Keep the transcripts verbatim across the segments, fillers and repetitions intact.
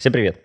Всем привет!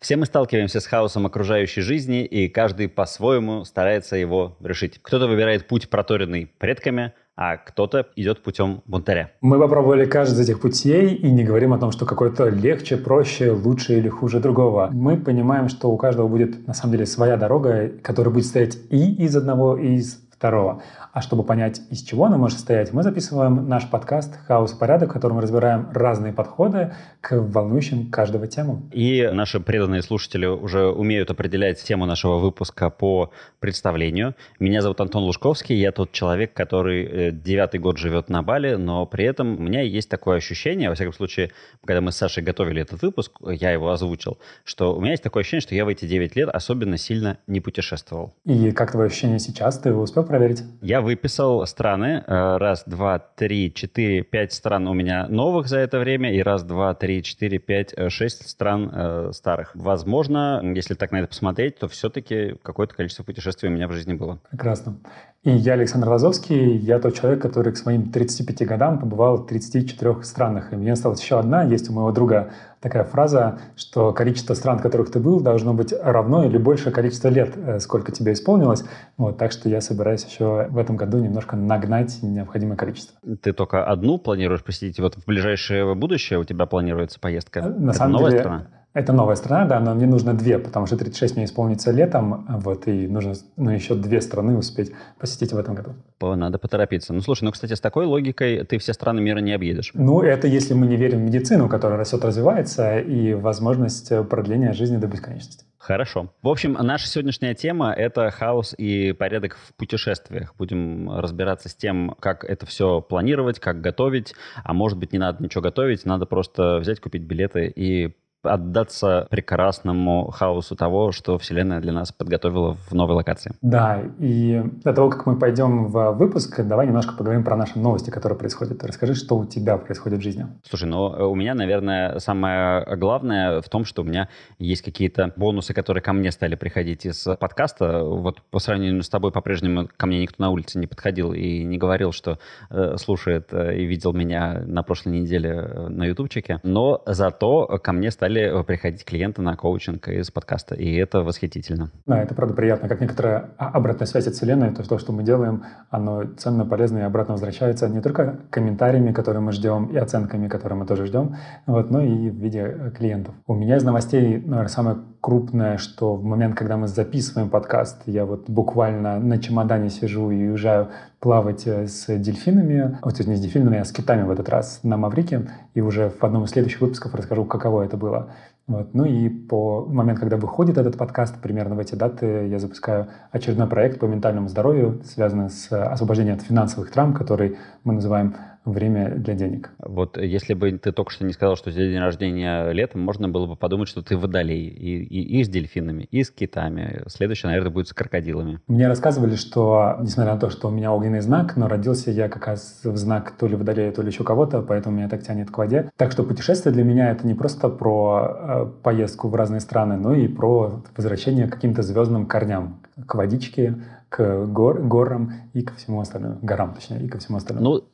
Все мы сталкиваемся с хаосом окружающей жизни, и каждый по-своему старается его решить. Кто-то выбирает путь, проторенный предками, а кто-то идет путем бунтаря. Мы попробовали каждый из этих путей и не говорим о том, что какой-то легче, проще, лучше или хуже другого. Мы понимаем, что у каждого будет на самом деле своя дорога, которая будет стоять и из одного, и из второго. А чтобы понять, из чего она может состоять, мы записываем наш подкаст «Хаос и порядок», в котором мы разбираем разные подходы к волнующим каждого темам. И наши преданные слушатели уже умеют определять тему нашего выпуска по представлению. Меня зовут Антон Лужковский, я тот человек, который девятый год живет на Бали, но при этом у меня есть такое ощущение, во всяком случае, когда мы с Сашей готовили этот выпуск, я его озвучил, что у меня есть такое ощущение, что я в эти девять лет особенно сильно не путешествовал. И как твое ощущение сейчас? Ты его успел проверить? Я выписал страны. Раз, два, три, четыре, пять стран у меня новых за это время. И раз, два, три, четыре, пять, шесть стран э, старых. Возможно, если так на это посмотреть, то все-таки какое-то количество путешествий у меня в жизни было. Прекрасно. И я Александр Лозовский. Я тот человек, который к своим тридцати пяти годам побывал в тридцати четырёх странах. И мне осталась еще одна. Есть у моего друга такая фраза, что количество стран, в которых ты был, должно быть равно или больше количества лет, сколько тебе исполнилось. Вот, так что я собираюсь еще в этом году немножко нагнать необходимое количество. Ты только одну планируешь посетить? Вот в ближайшее будущее у тебя планируется поездка? На Это самом новая деле... страна? Это новая страна, да, но мне нужно две, потому что тридцать шесть мне исполнится летом, вот, и нужно ну, еще две страны успеть посетить в этом году. Надо поторопиться. Ну, слушай, ну, кстати, с такой логикой ты все страны мира не объедешь. Ну, это если мы не верим в медицину, которая растет, развивается, и возможность продления жизни до бесконечности. Хорошо. В общем, наша сегодняшняя тема — это хаос и порядок в путешествиях. Будем разбираться с тем, как это все планировать, как готовить, а может быть, не надо ничего готовить, надо просто взять, купить билеты и отдаться прекрасному хаосу того, что Вселенная для нас подготовила в новой локации. Да, и до того, как мы пойдем в выпуск, давай немножко поговорим про наши новости, которые происходят. Расскажи, что у тебя происходит в жизни. Слушай, ну у меня, наверное, самое главное в том, что у меня есть какие-то бонусы, которые ко мне стали приходить из подкаста. Вот по сравнению с тобой по-прежнему ко мне никто на улице не подходил и не говорил, что э, слушает э, и видел меня на прошлой неделе на ютубчике. Но зато ко мне стали приходить клиенты на коучинг из подкаста, и это восхитительно. Да, это правда приятно, как некоторая обратная связь от Вселенной, то, то, что мы делаем, оно ценно, полезно и обратно возвращается не только комментариями, которые мы ждем, и оценками, которые мы тоже ждем, вот, но и в виде клиентов. У меня из новостей, наверное, самое крупное, что в момент, когда мы записываем подкаст, я вот буквально на чемодане сижу и уезжаю плавать с дельфинами, вот не с дельфинами, а с китами в этот раз на Маврике, и уже в одном из следующих выпусков расскажу, каково это было. Вот. Ну и по момент, когда выходит этот подкаст, примерно в эти даты я запускаю очередной проект по ментальному здоровью, связанный с освобождением от финансовых травм, который мы называем «Время для денег». Вот если бы ты только что не сказал, что у тебя день рождения летом, можно было бы подумать, что ты водолей и, и, и с дельфинами, и с китами. Следующее, наверное, будет с крокодилами. Мне рассказывали, что, несмотря на то, что у меня огненный знак, но родился я как раз в знак то ли водолея, то ли еще кого-то, поэтому меня так тянет к воде. Так что путешествие для меня — это не просто про э, поездку в разные страны, но и про возвращение к каким-то звездным корням, к водичке, к гор, горам и ко всему остальному. Горам, точнее, и ко всему остальному. Ну,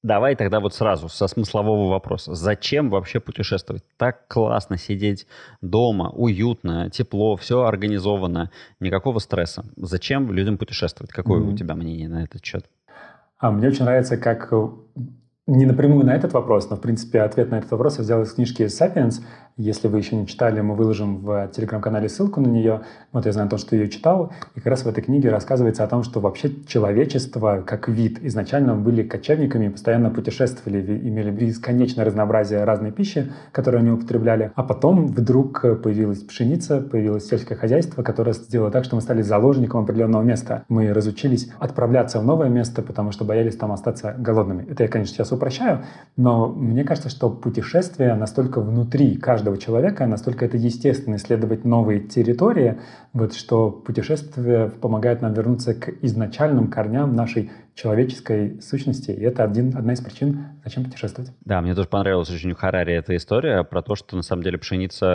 давай тогда вот сразу со смыслового вопроса. Зачем вообще путешествовать? Так классно сидеть дома, уютно, тепло, все организовано, никакого стресса. Зачем людям путешествовать? Какое mm-hmm. у тебя мнение на этот счет? А мне очень нравится, как... Не напрямую на этот вопрос, но, в принципе, ответ на этот вопрос я взял из книжки «Сапиенс». Если вы еще не читали, мы выложим в телеграм-канале ссылку на нее. Вот я знаю то, что ее читал. И как раз в этой книге рассказывается о том, что вообще человечество как вид изначально были кочевниками, постоянно путешествовали, имели бесконечное разнообразие разной пищи, которую они употребляли. А потом вдруг появилась пшеница, появилось сельское хозяйство, которое сделало так, что мы стали заложником определенного места. Мы разучились отправляться в новое место, потому что боялись там остаться голодными. Это я, конечно, сейчас упрощаю, но мне кажется, что путешествие настолько внутри каждого человека, настолько это естественно исследовать новые территории, вот, что путешествие помогает нам вернуться к изначальным корням нашей человеческой сущности, и это один, одна из причин, зачем путешествовать. Да, мне тоже понравилась очень у Харари эта история про то, что на самом деле пшеница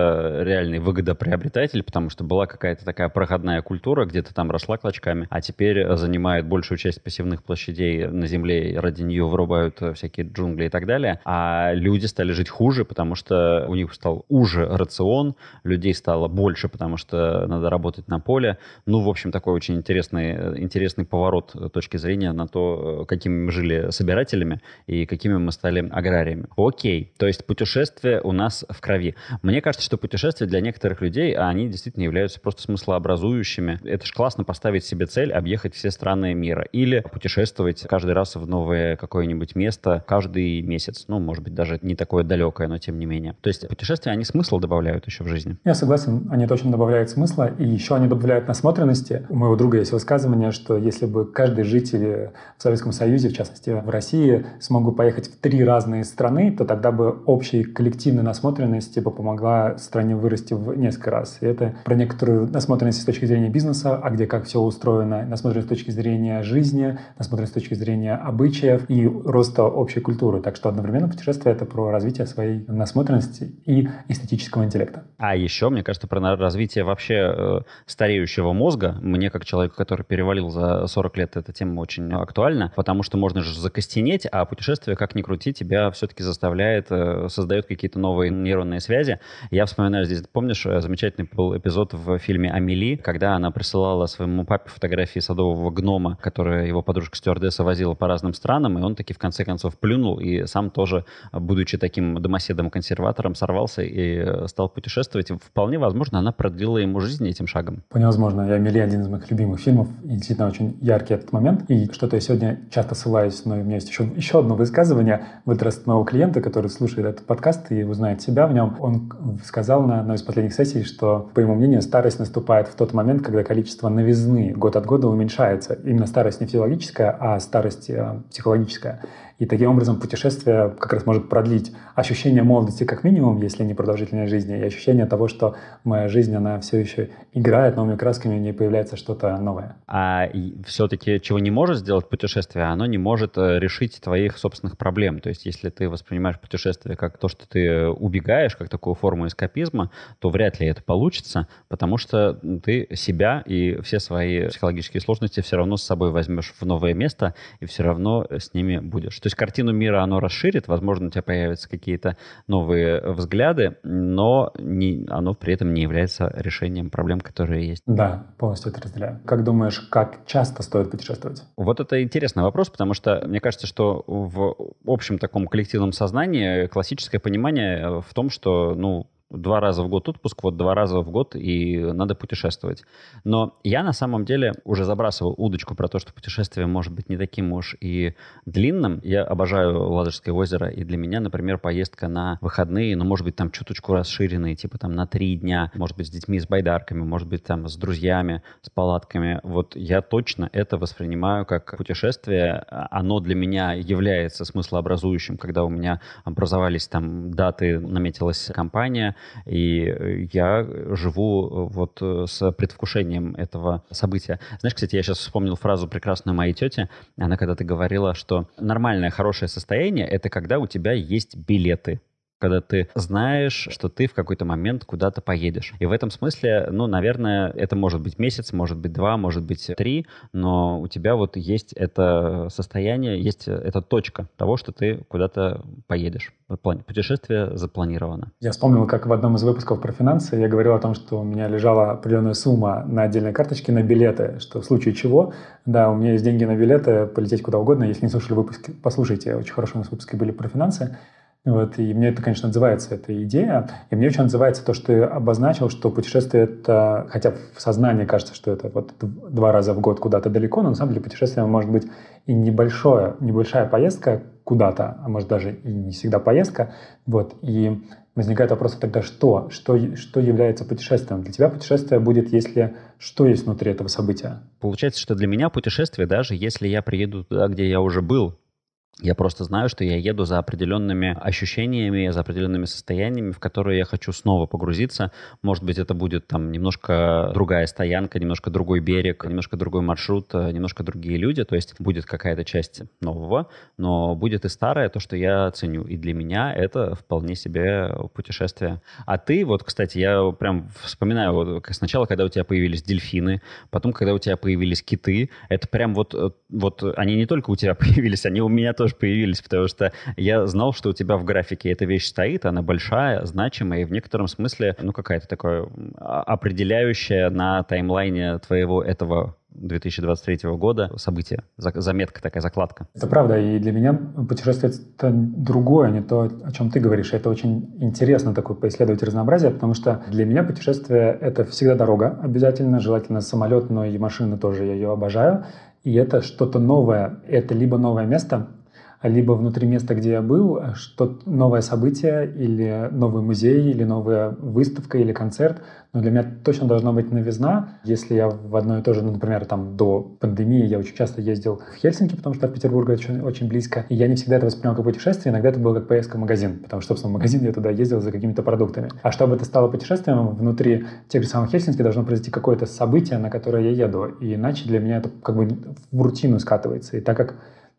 реальный выгодоприобретатель, потому что была какая-то такая проходная культура, где-то там росла клочками, а теперь занимает большую часть пассивных площадей на земле, ради нее вырубают всякие джунгли и так далее, а люди стали жить хуже, потому что у них стал уже рацион, людей стало больше, потому что надо работать на поле. Ну, в общем, такой очень интересный, интересный поворот точки зрения на то, какими мы жили собирателями и какими мы стали аграриями. Окей, то есть путешествие у нас в крови. Мне кажется, что путешествия для некоторых людей, они действительно являются просто смыслообразующими. Это же классно поставить себе цель объехать все страны мира или путешествовать каждый раз в новое какое-нибудь место каждый месяц. Ну, может быть, даже не такое далекое, но тем не менее. То есть путешествия, они смысл добавляют еще в жизни. Я согласен, они точно добавляют смысла, и еще они добавляют насмотренности. У моего друга есть высказывание, что если бы каждый житель в Советском Союзе, в частности в России, смог бы поехать в три разные страны, то тогда бы общая коллективная насмотренность типа помогла стране вырасти в несколько раз. И это про некоторую насмотренность с точки зрения бизнеса, а где как все устроено, насмотренность с точки зрения жизни, насмотренность с точки зрения обычаев и роста общей культуры. Так что одновременно путешествие — это про развитие своей насмотренности и эстетического интеллекта. А еще, мне кажется, про развитие вообще стареющего мозга. Мне, как человеку, который перевалил за сорок лет, эта тема очень актуальна, потому что можно же закостенеть, а путешествие, как ни крути, тебя все-таки заставляет, создает какие-то новые нейронные связи. Я вспоминаю здесь, помнишь, замечательный был эпизод в фильме «Амели», когда она присылала своему папе фотографии садового гнома, который его подружка-стюардесса возила по разным странам, и он таки в конце концов плюнул, и сам тоже, будучи таким домоседом-консерватором, сорвался и стал путешествовать. Вполне возможно, она продлила ему жизнь этим шагом. Вполне возможно. «Амели» — один из моих любимых фильмов, и действительно очень яркий этот момент, и что-то я сегодня часто ссылаюсь, но у меня есть еще, еще одно высказывание, в этот раз моего клиента, который слушает этот подкаст и узнает себя в нем. Он сказал на одной из последних сессий, что, по его мнению, старость наступает в тот момент, когда количество новизны год от года уменьшается. Именно старость не физиологическая, а старость э, психологическая. И таким образом путешествие как раз может продлить ощущение молодости как минимум, если не продолжительной жизни, и ощущение того, что моя жизнь, она все еще играет новыми красками, у нее появляется что-то новое. А все-таки чего не может сделать путешествие, оно не может решить твоих собственных проблем. То есть если ты воспринимаешь путешествие как то, что ты убегаешь, как такую форму эскапизма, то вряд ли это получится, потому что ты себя и все свои психологические сложности все равно с собой возьмешь в новое место и все равно с ними будешь. То есть картину мира оно расширит, возможно, у тебя появятся какие-то новые взгляды, но не, оно при этом не является решением проблем, которые есть. Да, полностью это разделяю. Как думаешь, как часто стоит путешествовать? Вот это интересный вопрос, потому что мне кажется, что в общем таком коллективном сознании классическое понимание в том, что, ну, два раза в год отпуск, вот два раза в год, и надо путешествовать. Но я на самом деле уже забрасывал удочку про то, что путешествие может быть не таким уж и длинным. Я обожаю Ладожское озеро, и для меня, например, поездка на выходные, ну, может быть, там чуточку расширенные, типа там на три дня, может быть, с детьми, с байдарками, может быть, там с друзьями, с палатками. Вот я точно это воспринимаю как путешествие. Оно для меня является смыслообразующим, когда у меня образовались там даты, наметилась компания, и я живу вот с предвкушением этого события. Знаешь, кстати, я сейчас вспомнил фразу прекрасную моей тети. Она когда-то говорила, что нормальное, хорошее состояние — это когда у тебя есть билеты, когда ты знаешь, что ты в какой-то момент куда-то поедешь. И в этом смысле, ну, наверное, это может быть месяц, может быть два, может быть три, но у тебя вот есть это состояние, есть эта точка того, что ты куда-то поедешь. Вот путешествие запланировано. Я вспомнил, как в одном из выпусков про финансы я говорил о том, что у меня лежала определенная сумма на отдельной карточке на билеты, что в случае чего, да, у меня есть деньги на билеты, полететь куда угодно. Если не слушали выпуски, послушайте, очень хорошие у нас выпуски были про финансы. Вот, и мне это, конечно, отзывается, эта идея. И мне очень отзывается то, что ты обозначил, что путешествие — это, хотя в сознании кажется, что это вот два раза в год куда-то далеко, но на самом деле путешествие может быть и небольшое, небольшая поездка куда-то, а может даже и не всегда поездка. Вот, и возникает вопрос тогда, что? что? Что является путешествием? Для тебя путешествие будет, если что есть внутри этого события? Получается, что для меня путешествие, даже если я приеду туда, где я уже был, Я просто знаю, что я еду за определенными ощущениями, за определенными состояниями, в которые я хочу снова погрузиться. Может быть, это будет там немножко другая стоянка, немножко другой берег, немножко другой маршрут, немножко другие люди. То есть будет какая-то часть нового, но будет и старое, то, что я ценю. И для меня это вполне себе путешествие. А ты, вот, кстати, я прям вспоминаю, вот, сначала, когда у тебя появились дельфины, потом, когда у тебя появились киты, это прям вот, вот они не только у тебя появились, они у меня тоже тоже появились, потому что я знал, что у тебя в графике эта вещь стоит, она большая, значимая и в некотором смысле, ну, какая-то такая определяющая на таймлайне твоего этого две тысячи двадцать третьего года события, заметка такая, закладка. Это правда, и для меня путешествие — это другое, не то, о чем ты говоришь. Это очень интересно такое поисследовать разнообразие, потому что для меня путешествие — это всегда дорога обязательно, желательно самолет, но и машина тоже, я ее обожаю. И это что-то новое, это либо новое место, либо внутри места, где я был, что-то новое событие, или новый музей, или новая выставка, или концерт. Но для меня точно должна быть новизна. Если я в одно и то же, ну, например, там, до пандемии я очень часто ездил в Хельсинки, потому что от Петербурга очень, очень близко, и я не всегда это воспринимал как путешествие, иногда это было как поездка в магазин, потому что, собственно, в магазин я туда ездил за какими-то продуктами. А чтобы это стало путешествием, внутри тех же самых Хельсинки должно произойти какое-то событие, на которое я еду, и иначе для меня это как бы в рутину скатывается. И так как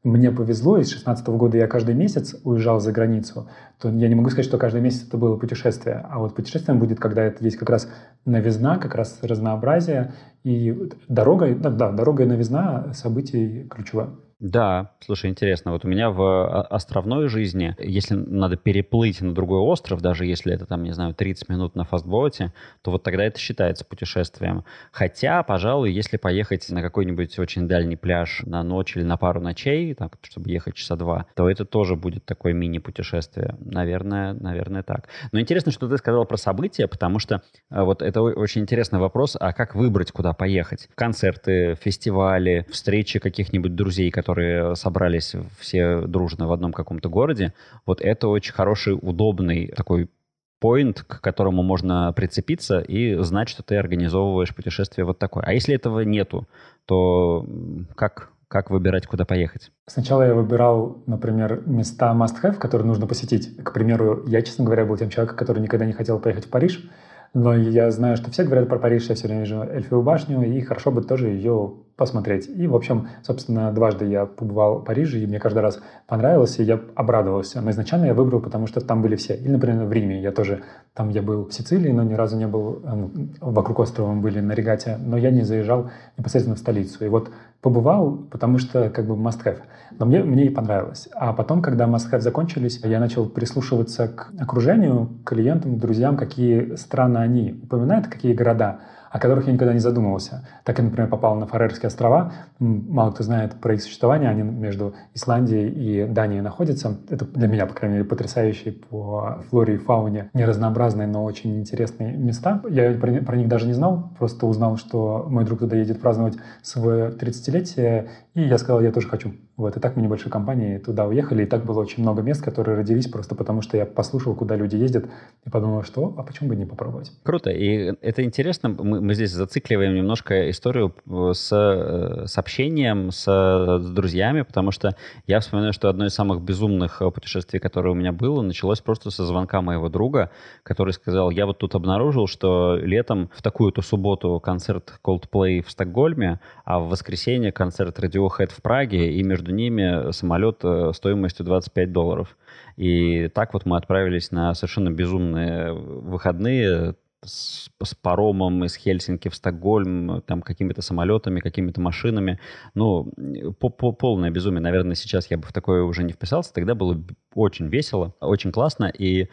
мне повезло, и с шестнадцатого года я каждый месяц уезжал за границу, то я не могу сказать, что каждый месяц это было путешествие. А вот путешествием будет, когда это есть как раз новизна, как раз разнообразие, и дорога, да, дорога и новизна событий ключевая. Да, слушай, интересно. Вот у меня в островной жизни, если надо переплыть на другой остров, даже если это, там, не знаю, тридцать минут на фастбоуте, то вот тогда это считается путешествием. Хотя, пожалуй, если поехать на какой-нибудь очень дальний пляж на ночь или на пару ночей, так, чтобы ехать часа два, то это тоже будет такое мини-путешествие. Наверное, наверное, так. Но интересно, что ты сказал про события, потому что вот это очень интересный вопрос, а как выбрать, куда поехать? Концерты, фестивали, встречи каких-нибудь друзей, которые собрались все дружно в одном каком-то городе, вот это очень хороший, удобный такой поинт, к которому можно прицепиться и знать, что ты организовываешь путешествие вот такое. А если этого нету, то как, как выбирать, куда поехать? Сначала я выбирал, например, места must-have, которые нужно посетить. К примеру, я, честно говоря, был тем человеком, который никогда не хотел поехать в Париж, но я знаю, что все говорят про Париж, я все время вижу Эльфову башню, и хорошо бы тоже ее посмотреть. И, в общем, собственно, дважды я побывал в Париже, и мне каждый раз понравилось, и я обрадовался. Но изначально я выбрал, потому что там были все. Или, например, в Риме. Я тоже, там я был в Сицилии, но ни разу не был, вокруг острова мы были на регате, но я не заезжал непосредственно в столицу. И вот побывал, потому что как бы must-have. Но мне, мне и понравилось. А потом, когда must-have закончились, я начал прислушиваться к окружению, к клиентам, к друзьям, какие страны они упоминают, какие города, о которых я никогда не задумывался. Так я, например, попал на Фарерские острова. Мало кто знает про их существование. Они между Исландией и Данией находятся. Это для меня, по крайней мере, потрясающие по флоре и фауне неразнообразные, но очень интересные места. Я про, про них даже не знал. Просто узнал, что мой друг туда едет праздновать свое тридцатилетие. И я сказал, я тоже хочу. Вот. И так мы небольшой компанией туда уехали. И так было очень много мест, которые родились просто потому, что я послушал, куда люди ездят. И подумал, что, а почему бы не попробовать? Круто. И это интересно. Мы Мы здесь зацикливаем немножко историю с, с общением, с, с друзьями, потому что я вспоминаю, что одно из самых безумных путешествий, которое у меня было, началось просто со звонка моего друга, который сказал, я вот тут обнаружил, что летом в такую-то субботу концерт Coldplay в Стокгольме, а в воскресенье концерт Radio Head в Праге, и между ними самолет стоимостью двадцать пять долларов. И так вот мы отправились на совершенно безумные выходные, С, с паромом из Хельсинки в Стокгольм, там какими-то самолетами, какими-то машинами. Ну, полное безумие. Наверное, сейчас я бы в такое уже не вписался. Тогда было очень весело, очень классно. И,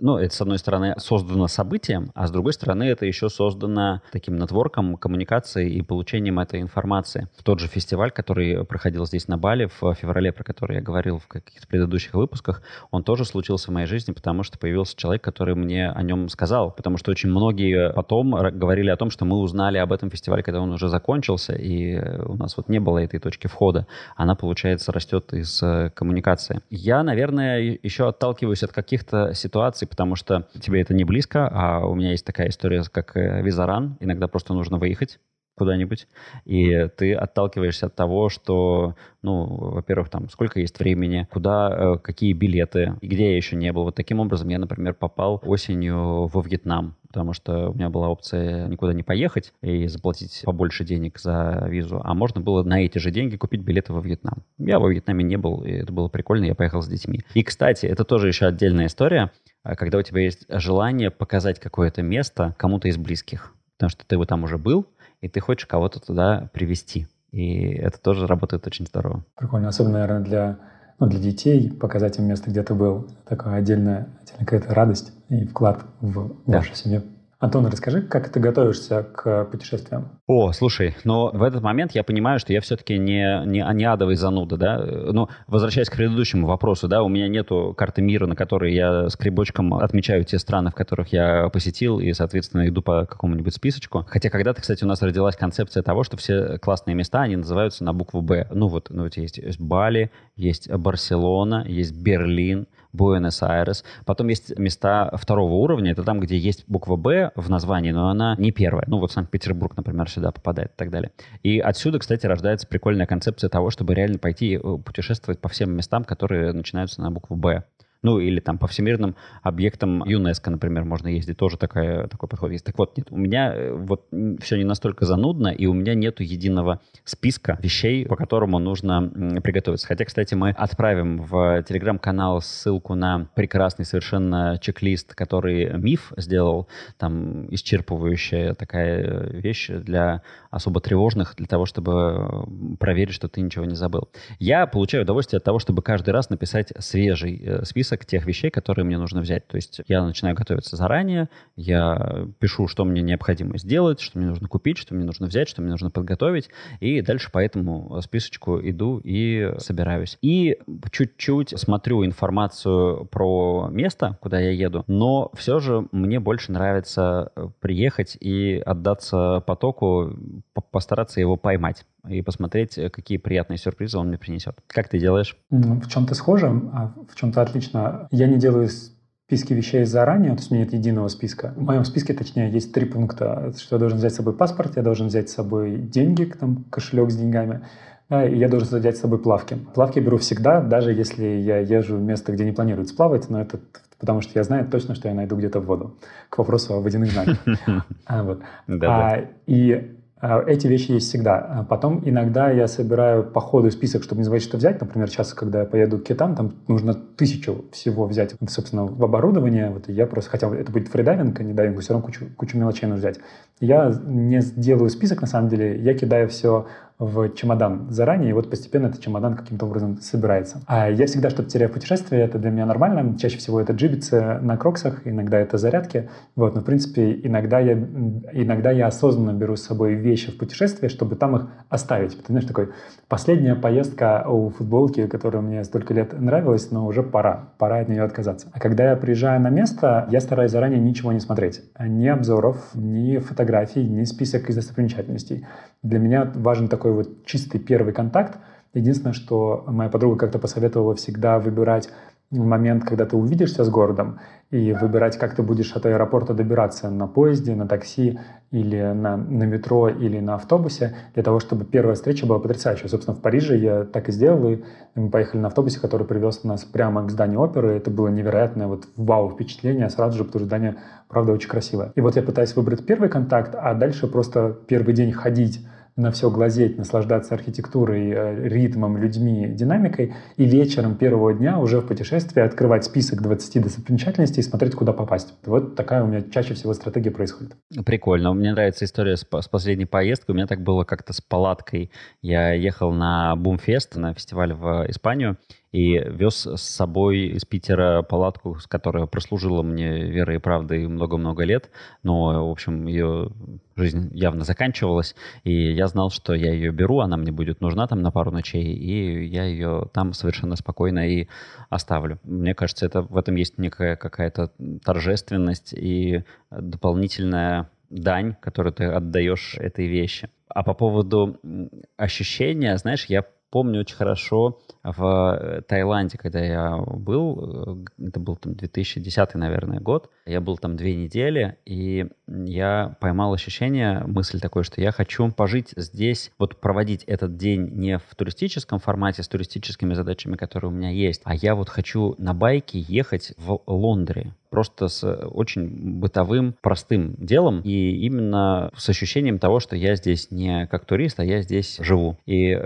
ну, это, с одной стороны, создано событием, а с другой стороны, это еще создано таким нетворком, коммуникацией и получением этой информации. В тот же фестиваль, который проходил здесь на Бали в феврале, про который я говорил в каких-то предыдущих выпусках, он тоже случился в моей жизни, потому что появился человек, который мне о нем сказал, потому что очень многие потом говорили о том, что мы узнали об этом фестивале, когда он уже закончился, и у нас вот не было этой точки входа. Она, получается, растет из коммуникации. Я, наверное, еще отталкиваюсь от каких-то ситуаций, потому что тебе это не близко, а у меня есть такая история, как визаран. Иногда просто нужно выехать куда-нибудь, и ты отталкиваешься от того, что, ну, во-первых, там, сколько есть времени, куда, какие билеты, где я еще не был. Вот таким образом я, например, попал осенью во Вьетнам, потому что у меня была опция никуда не поехать и заплатить побольше денег за визу, а можно было на эти же деньги купить билеты во Вьетнам. Я во Вьетнаме не был, и это было прикольно, я поехал с детьми. И, кстати, это тоже еще отдельная история, когда у тебя есть желание показать какое-то место кому-то из близких, потому что ты бы там уже был, и ты хочешь кого-то туда привести. И это тоже работает очень здорово. Прикольно. Особенно, наверное, для, ну, для детей показать им место, где ты был. Такая отдельная, отдельная какая-то радость и вклад в да. вашу семью. Антон, расскажи, как ты готовишься к путешествиям? О, слушай, но в этот момент я понимаю, что я все-таки не, не, не адовый зануда, да? Ну, возвращаясь к предыдущему вопросу, да, у меня нету карты мира, на которой я скребочком отмечаю те страны, в которых я посетил, и, соответственно, иду по какому-нибудь списочку. Хотя когда-то, кстати, у нас родилась концепция того, что все классные места, они называются на букву «Б». Ну вот, ну, вот есть Бали, есть Барселона, есть Берлин, Буэнос-Айрес. Потом есть места второго уровня, это там, где есть буква «Б» в названии, но она не первая. Ну, вот Санкт-Петербург, например, сюда попадает и так далее. И отсюда, кстати, рождается прикольная концепция того, чтобы реально пойти и путешествовать по всем местам, которые начинаются на букву «Б». Ну, или там по всемирным объектам ЮНЕСКО, например, можно ездить. Тоже такая, такой подход есть. Так вот, нет, у меня вот все не настолько занудно, и у меня нету единого списка вещей, по которому нужно приготовиться. Хотя, кстати, мы отправим в Телеграм-канал ссылку на прекрасный совершенно чек-лист, который Миф сделал, там исчерпывающая такая вещь для особо тревожных, для того, чтобы проверить, что ты ничего не забыл. Я получаю удовольствие от того, чтобы каждый раз написать свежий список тех вещей, которые мне нужно взять. То есть я начинаю готовиться заранее, я пишу, что мне необходимо сделать, что мне нужно купить, что мне нужно взять, что мне нужно подготовить, и дальше по этому списочку иду и собираюсь. И чуть-чуть смотрю информацию про место, куда я еду, но все же мне больше нравится приехать и отдаться потоку, постараться его поймать и посмотреть, какие приятные сюрпризы он мне принесет. Как ты делаешь? Ну, в чем-то схоже, а в чем-то отлично. Я не делаю списки вещей заранее, то есть у меня нет единого списка. В моем списке, точнее, есть три пункта. Что я должен взять с собой паспорт, я должен взять с собой деньги, там, кошелек с деньгами, да, и я должен взять с собой плавки. Плавки беру всегда, даже если я езжу в место, где не планируется плавать, но это потому что я знаю точно, что я найду где-то в воду. К вопросу о водяных знаках. И... Эти вещи есть всегда. Потом иногда я собираю по ходу список, чтобы не забыть, что взять. Например, сейчас, когда я поеду к китам, там нужно тысячу всего взять, собственно, в оборудование. Вот, и я просто, хотя это будет фридайвинг, а не дайвинг, все равно кучу, кучу мелочей нужно взять. Я не делаю список, на самом деле, я кидаю все в чемодан заранее, и вот постепенно этот чемодан каким-то образом собирается. А я всегда что-то теряю в путешествии, это для меня нормально. Чаще всего это джибицы на кроксах, иногда это зарядки. Вот, но, в принципе, иногда я, иногда я осознанно беру с собой вещи в путешествии, чтобы там их оставить. Ты знаешь, такой, последняя поездка у футболки, которая мне столько лет нравилась, но уже пора, пора от нее отказаться. А когда я приезжаю на место, я стараюсь заранее ничего не смотреть. Ни обзоров, ни фотографий, ни список из достопримечательностей. Для меня важен такой вот чистый первый контакт. Единственное, что моя подруга как-то посоветовала всегда выбирать момент, когда ты увидишься с городом, и выбирать, как ты будешь от аэропорта добираться на поезде, на такси, или на, на метро, или на автобусе, для того, чтобы первая встреча была потрясающей. Собственно, в Париже я так и сделал, и мы поехали на автобусе, который привез нас прямо к зданию оперы. Это было невероятное вот вау впечатление сразу же, потому что здание, правда, очень красивое. И вот я пытаюсь выбрать первый контакт, а дальше просто первый день ходить, на все глазеть, наслаждаться архитектурой, ритмом, людьми, динамикой, и вечером первого дня уже в путешествии открывать список двадцати достопримечательностей и смотреть, куда попасть. Вот такая у меня чаще всего стратегия происходит. Прикольно. Мне нравится история с последней поездкой. У меня так было как-то с палаткой. Я ехал на Boom Fest, на фестиваль в Испанию, и вез с собой из Питера палатку, которая прослужила мне верой и правдой много-много лет. Но, в общем, ее жизнь явно заканчивалась. И я знал, что я ее беру, она мне будет нужна там на пару ночей, и я ее там совершенно спокойно и оставлю. Мне кажется, это, в этом есть некая какая-то торжественность и дополнительная дань, которую ты отдаешь этой вещи. А по поводу ощущения, знаешь, я Помню очень хорошо в Таиланде, когда я был, это был там две тысячи десятый, наверное, год, я был там две недели, и я поймал ощущение, мысль такой, что я хочу пожить здесь, вот проводить этот день не в туристическом формате, с туристическими задачами, которые у меня есть, а я вот хочу на байке ехать в Лондоне. Просто с очень бытовым, простым делом, и именно с ощущением того, что я здесь не как турист, а я здесь живу. И,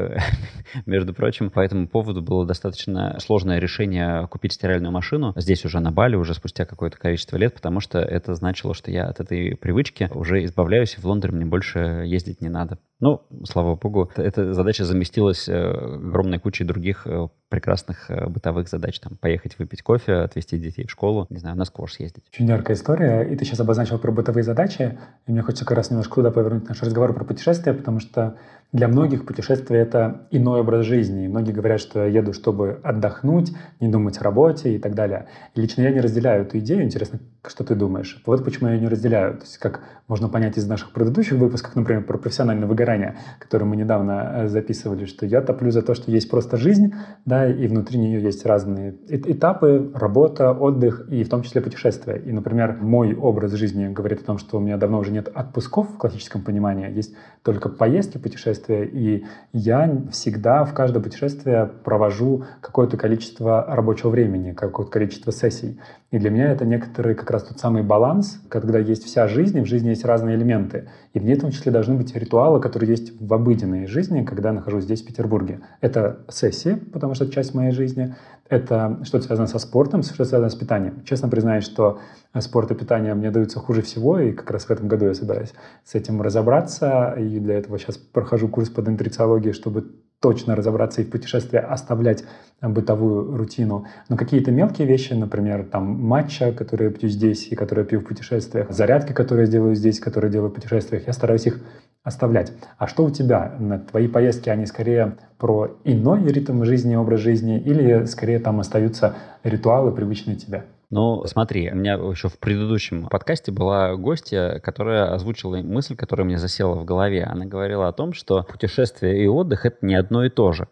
между прочим, по этому поводу было достаточно сложное решение купить стиральную машину здесь уже на Бали, уже спустя какое-то количество лет, потому что это значило, что я от этой привычки уже избавляюсь, и в Лондон мне больше ездить не надо. Ну, слава богу, эта задача заместилась огромной кучей других прекрасных бытовых задач. Там, поехать выпить кофе, отвезти детей в школу, не знаю, на сквош съездить. Очень яркая история. И ты сейчас обозначил про бытовые задачи. И мне хочется как раз немножко туда повернуть наш разговор про путешествия, потому что для многих путешествие — это иной образ жизни. И многие говорят, что я еду, чтобы отдохнуть, не думать о работе и так далее. И лично я не разделяю эту идею. Интересно, что ты думаешь? Вот почему я ее не разделяю. То есть, как можно понять из наших предыдущих выпусков, например, про профессиональное выгорание, которое мы недавно записывали, что я топлю за то, что есть просто жизнь, да, и внутри нее есть разные этапы, работа, отдых и в том числе путешествия. И, например, мой образ жизни говорит о том, что у меня давно уже нет отпусков в классическом понимании, есть только поездки, путешествия. И я всегда в каждое путешествие провожу какое-то количество рабочего времени, какое-то количество сессий. И для меня это некоторый как раз тот самый баланс, когда есть вся жизнь, и в жизни есть разные элементы. И в ней в том числе должны быть ритуалы, которые есть в обыденной жизни, когда я нахожусь здесь, в Петербурге. Это сессии, потому что это часть моей жизни. Это что-то связано со спортом, что-то связано с питанием. Честно признаюсь, что спорт и питание мне даются хуже всего, и как раз в этом году я собираюсь с этим разобраться. И для этого сейчас прохожу курс по нутрициологии, чтобы точно разобраться и в путешествии оставлять бытовую рутину. Но какие-то мелкие вещи, например, там матча, которые я пью здесь и которые я пью в путешествиях, зарядки, которые я делаю здесь, которые я делаю в путешествиях, я стараюсь их оставлять. А что у тебя? Твои поездки, они скорее про иной ритм жизни, образ жизни, или скорее там остаются ритуалы, привычные тебе? Ну, смотри, у меня еще в предыдущем подкасте была гостья, которая озвучила мысль, которая мне засела в голове. Она говорила о том, что путешествие и отдых — это не одно и то же,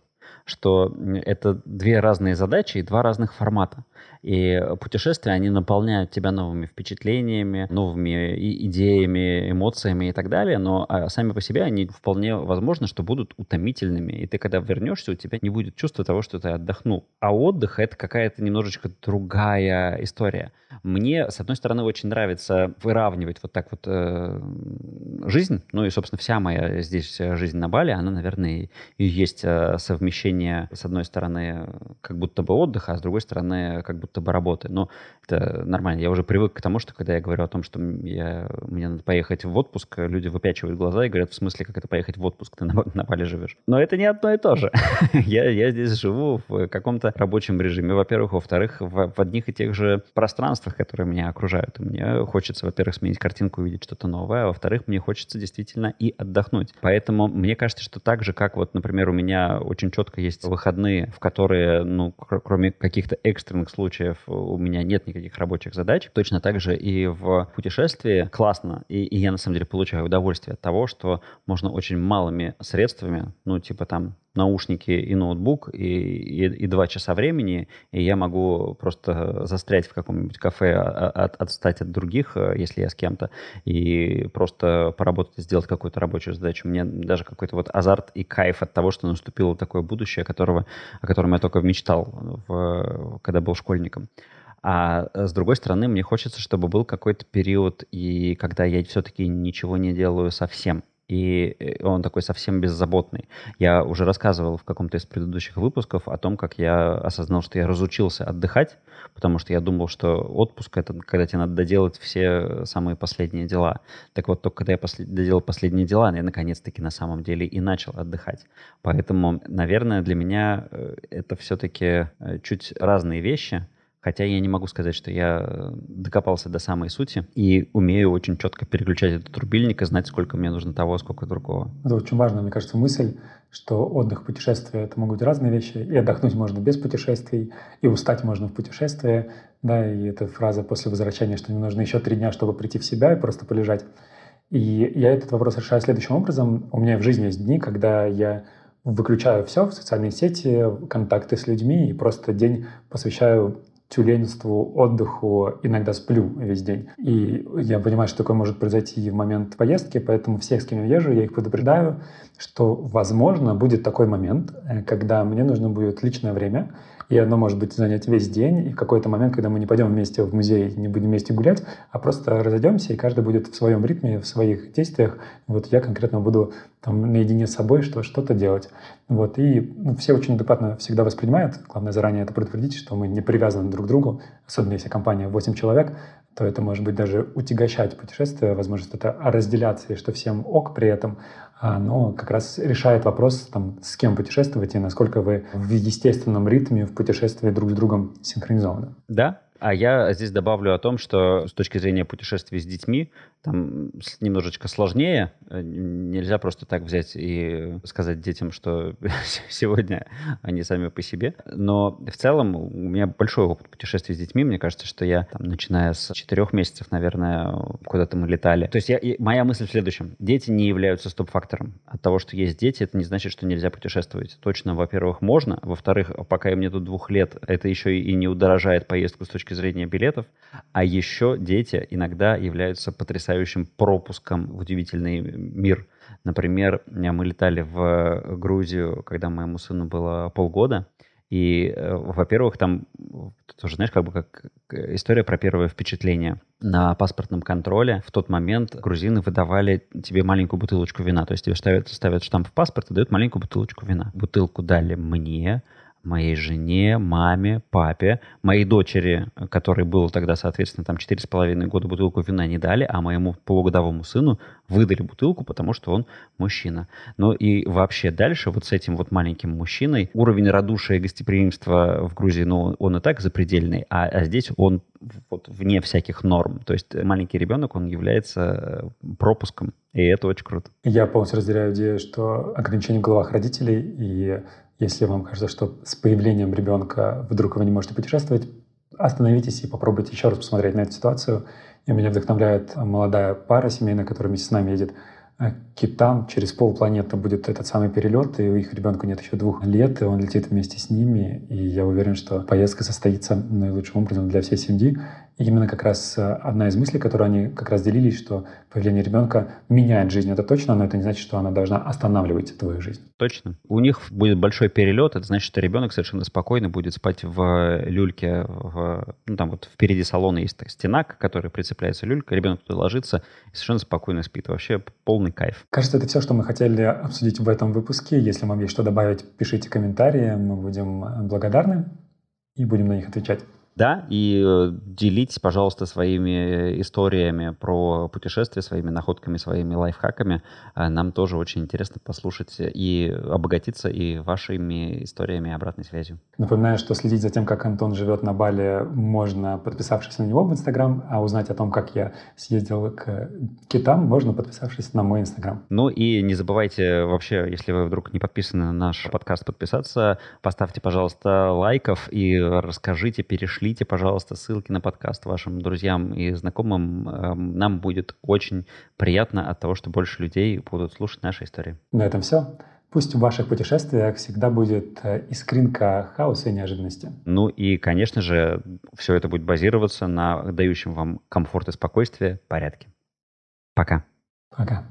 что это две разные задачи и два разных формата. И путешествия, они наполняют тебя новыми впечатлениями, новыми идеями, эмоциями и так далее, но сами по себе они вполне возможно, что будут утомительными. И ты, когда вернешься, у тебя не будет чувства того, что ты отдохнул. А отдых — это какая-то немножечко другая история. Мне, с одной стороны, очень нравится выравнивать вот так вот э, жизнь. Ну и, собственно, вся моя здесь жизнь на Бали, она, наверное, и есть совмещение, с одной стороны, как будто бы отдыха, а с другой стороны, как будто бы работы. Но это нормально. Я уже привык к тому, что когда я говорю о том, что я, мне надо поехать в отпуск, люди выпячивают глаза и говорят, в смысле, как это поехать в отпуск? Ты на, на Бали живешь. Но это не одно и то же. я, я здесь живу в каком-то рабочем режиме, во-первых. Во-вторых, в, в одних и тех же пространствах, которые меня окружают. Мне хочется, во-первых, сменить картинку, увидеть что-то новое, а во-вторых, мне хочется действительно и отдохнуть. Поэтому мне кажется, что так же, как вот, например, у меня очень четко есть выходные, в которые, ну, кр- кроме каких-то экстренных случаев, случаев у меня нет никаких рабочих задач. Точно так же и в путешествии классно. И, и я, на самом деле, получаю удовольствие от того, что можно очень малыми средствами, ну, типа там наушники и ноутбук, и, и, и два часа времени, и я могу просто застрять в каком-нибудь кафе, от, отстать от других, если я с кем-то, и просто поработать, сделать какую-то рабочую задачу. Мне даже какой-то вот азарт и кайф от того, что наступило такое будущее, которого, о котором я только мечтал, в, когда был школьником. А с другой стороны, мне хочется, чтобы был какой-то период, и когда я все-таки ничего не делаю совсем. И он такой совсем беззаботный. Я уже рассказывал в каком-то из предыдущих выпусков о том, как я осознал, что я разучился отдыхать, потому что я думал, что отпуск — это когда тебе надо доделать все самые последние дела. Так вот, только когда я послед... доделал последние дела, я наконец-таки на самом деле и начал отдыхать. Поэтому, наверное, для меня это все-таки чуть разные вещи. Хотя я не могу сказать, что я докопался до самой сути и умею очень четко переключать этот рубильник и знать, сколько мне нужно того, сколько другого. Это очень важно, мне кажется, мысль, что отдых, путешествия — это могут быть разные вещи. И отдохнуть можно без путешествий, и устать можно в путешествии. Да, и эта фраза после возвращения, что мне нужно еще три дня, чтобы прийти в себя и просто полежать. И я этот вопрос решаю следующим образом. У меня в жизни есть дни, когда я выключаю все в социальные сети, контакты с людьми и просто день посвящаю тюленству, отдыху, иногда сплю весь день. И я понимаю, что такое может произойти и в момент поездки, поэтому всех, с кем я езжу, я их предупреждаю, что, возможно, будет такой момент, когда мне нужно будет личное время, и оно может быть занять весь день, и в какой-то момент, когда мы не пойдем вместе в музей, не будем вместе гулять, а просто разойдемся, и каждый будет в своем ритме, в своих действиях. Вот я конкретно буду там наедине с собой что, что-то делать. Вот. И ну, все очень адекватно всегда воспринимают. Главное заранее это предупредить, что мы не привязаны друг к другу, особенно если компания восемь человек, то это может быть даже утягощать путешествие, возможно, это разделяться, и что всем ок при этом, но как раз решает вопрос, там, с кем путешествовать и насколько вы в естественном ритме в путешествии друг с другом синхронизованы. Да. А я здесь добавлю о том, что с точки зрения путешествий с детьми, там немножечко сложнее. Нельзя просто так взять и сказать детям, что сегодня они сами по себе. Но в целом у меня большой опыт путешествий с детьми. Мне кажется, что я, там, начиная с четырех месяцев, наверное, куда-то мы летали. То есть я, моя мысль в следующем. Дети не являются стоп-фактором. От того, что есть дети, это не значит, что нельзя путешествовать. Точно, во-первых, можно. Во-вторых, пока им нету двух лет, это еще и не удорожает поездку с точки зрения билетов, а еще дети иногда являются потрясающим пропуском в удивительный мир. Например, мы летали в Грузию, когда моему сыну было полгода, и, во-первых, там тоже, знаешь, как бы как история про первое впечатление. На паспортном контроле в тот момент грузины выдавали тебе маленькую бутылочку вина, то есть тебе ставят, ставят штамп в паспорт и дают маленькую бутылочку вина. Бутылку дали мне, моей жене, маме, папе, моей дочери, которой было тогда, соответственно, там четыре с половиной года, бутылку вина не дали, а моему полугодовому сыну выдали бутылку, потому что он мужчина. Ну и вообще дальше вот с этим вот маленьким мужчиной уровень радушия и гостеприимства в Грузии, ну, он и так запредельный, а, а здесь он вот вне всяких норм. То есть маленький ребенок, он является пропуском, и это очень круто. Я полностью разделяю идею, что ограничение в головах родителей и... Если вам кажется, что с появлением ребенка вдруг вы не можете путешествовать, остановитесь и попробуйте еще раз посмотреть на эту ситуацию. И меня вдохновляет молодая пара семейная, которая вместе с нами едет к китам. Через полпланеты будет этот самый перелет, и у их ребенку нет еще двух лет, и он летит вместе с ними. И я уверен, что поездка состоится наилучшим образом для всей семьи. И именно как раз одна из мыслей, которой они как раз делились, что появление ребенка меняет жизнь, это точно, но это не значит, что она должна останавливать твою жизнь. Точно. У них будет большой перелет, это значит, что ребенок совершенно спокойно будет спать в люльке, в, ну там вот впереди салона есть стена, к которой прицепляется люлька, ребенок туда ложится и совершенно спокойно спит. Вообще полный кайф. Кажется, это все, что мы хотели обсудить в этом выпуске. Если вам есть что добавить, пишите комментарии, мы будем благодарны и будем на них отвечать. Да, и делитесь, пожалуйста, своими историями про путешествия, своими находками, своими лайфхаками. Нам тоже очень интересно послушать и обогатиться и вашими историями и обратной связью. Напоминаю, что следить за тем, как Антон живет на Бали, можно, подписавшись на него в Instagram, а узнать о том, как я съездил к китам, можно, подписавшись на мой Instagram. Ну и не забывайте вообще, если вы вдруг не подписаны на наш подкаст, подписаться, поставьте, пожалуйста, лайков и расскажите, перешлите. Шлите, пожалуйста, ссылки на подкаст вашим друзьям и знакомым. Нам будет очень приятно от того, что больше людей будут слушать наши истории. На этом все. Пусть в ваших путешествиях всегда будет искринка хаоса и неожиданности. Ну и, конечно же, все это будет базироваться на дающем вам комфорт и спокойствие порядке. Пока. Пока.